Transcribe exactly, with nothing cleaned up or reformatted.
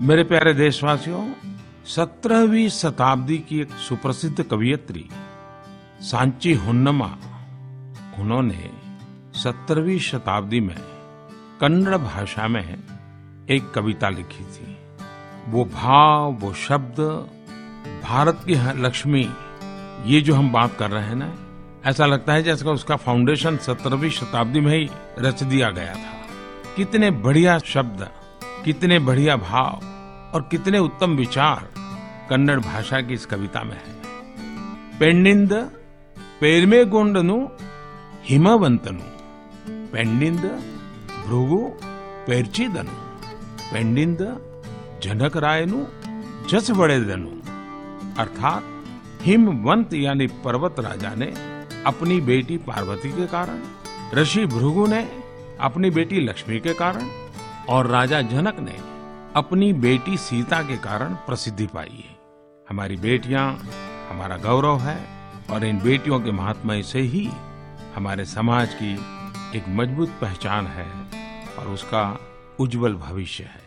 मेरे प्यारे देशवासियों, सत्रहवीं शताब्दी की एक सुप्रसिद्ध कवियत्री सांची हुन्नमा, उन्होंने सत्रहवीं शताब्दी में कन्नड़ भाषा में एक कविता लिखी थी। वो भाव, वो शब्द, भारत की लक्ष्मी, ये जो हम बात कर रहे हैं ना, ऐसा लगता है जैसे उसका फाउंडेशन सत्रहवीं शताब्दी में ही रच दिया गया था। कितने बढ़िया शब्द, कितने बढ़िया भाव और कितने उत्तम विचार कन्नड़ भाषा की इस कविता में है। पेंडिंद पैरमे गोंडनु हिमवंतनु, पेंडिंद भृगु पर्चिदनु, पेंडिंद जनकरायनु जसवड़ेदनु, अर्थात हिमवंत यानी पर्वत राजा ने अपनी बेटी पार्वती के कारण, ऋषि भृगु ने अपनी बेटी लक्ष्मी के कारण और राजा जनक ने अपनी बेटी सीता के कारण प्रसिद्धि पाई है। हमारी बेटियां हमारा गौरव है और इन बेटियों के महात्म्य से ही हमारे समाज की एक मजबूत पहचान है और उसका उज्जवल भविष्य है।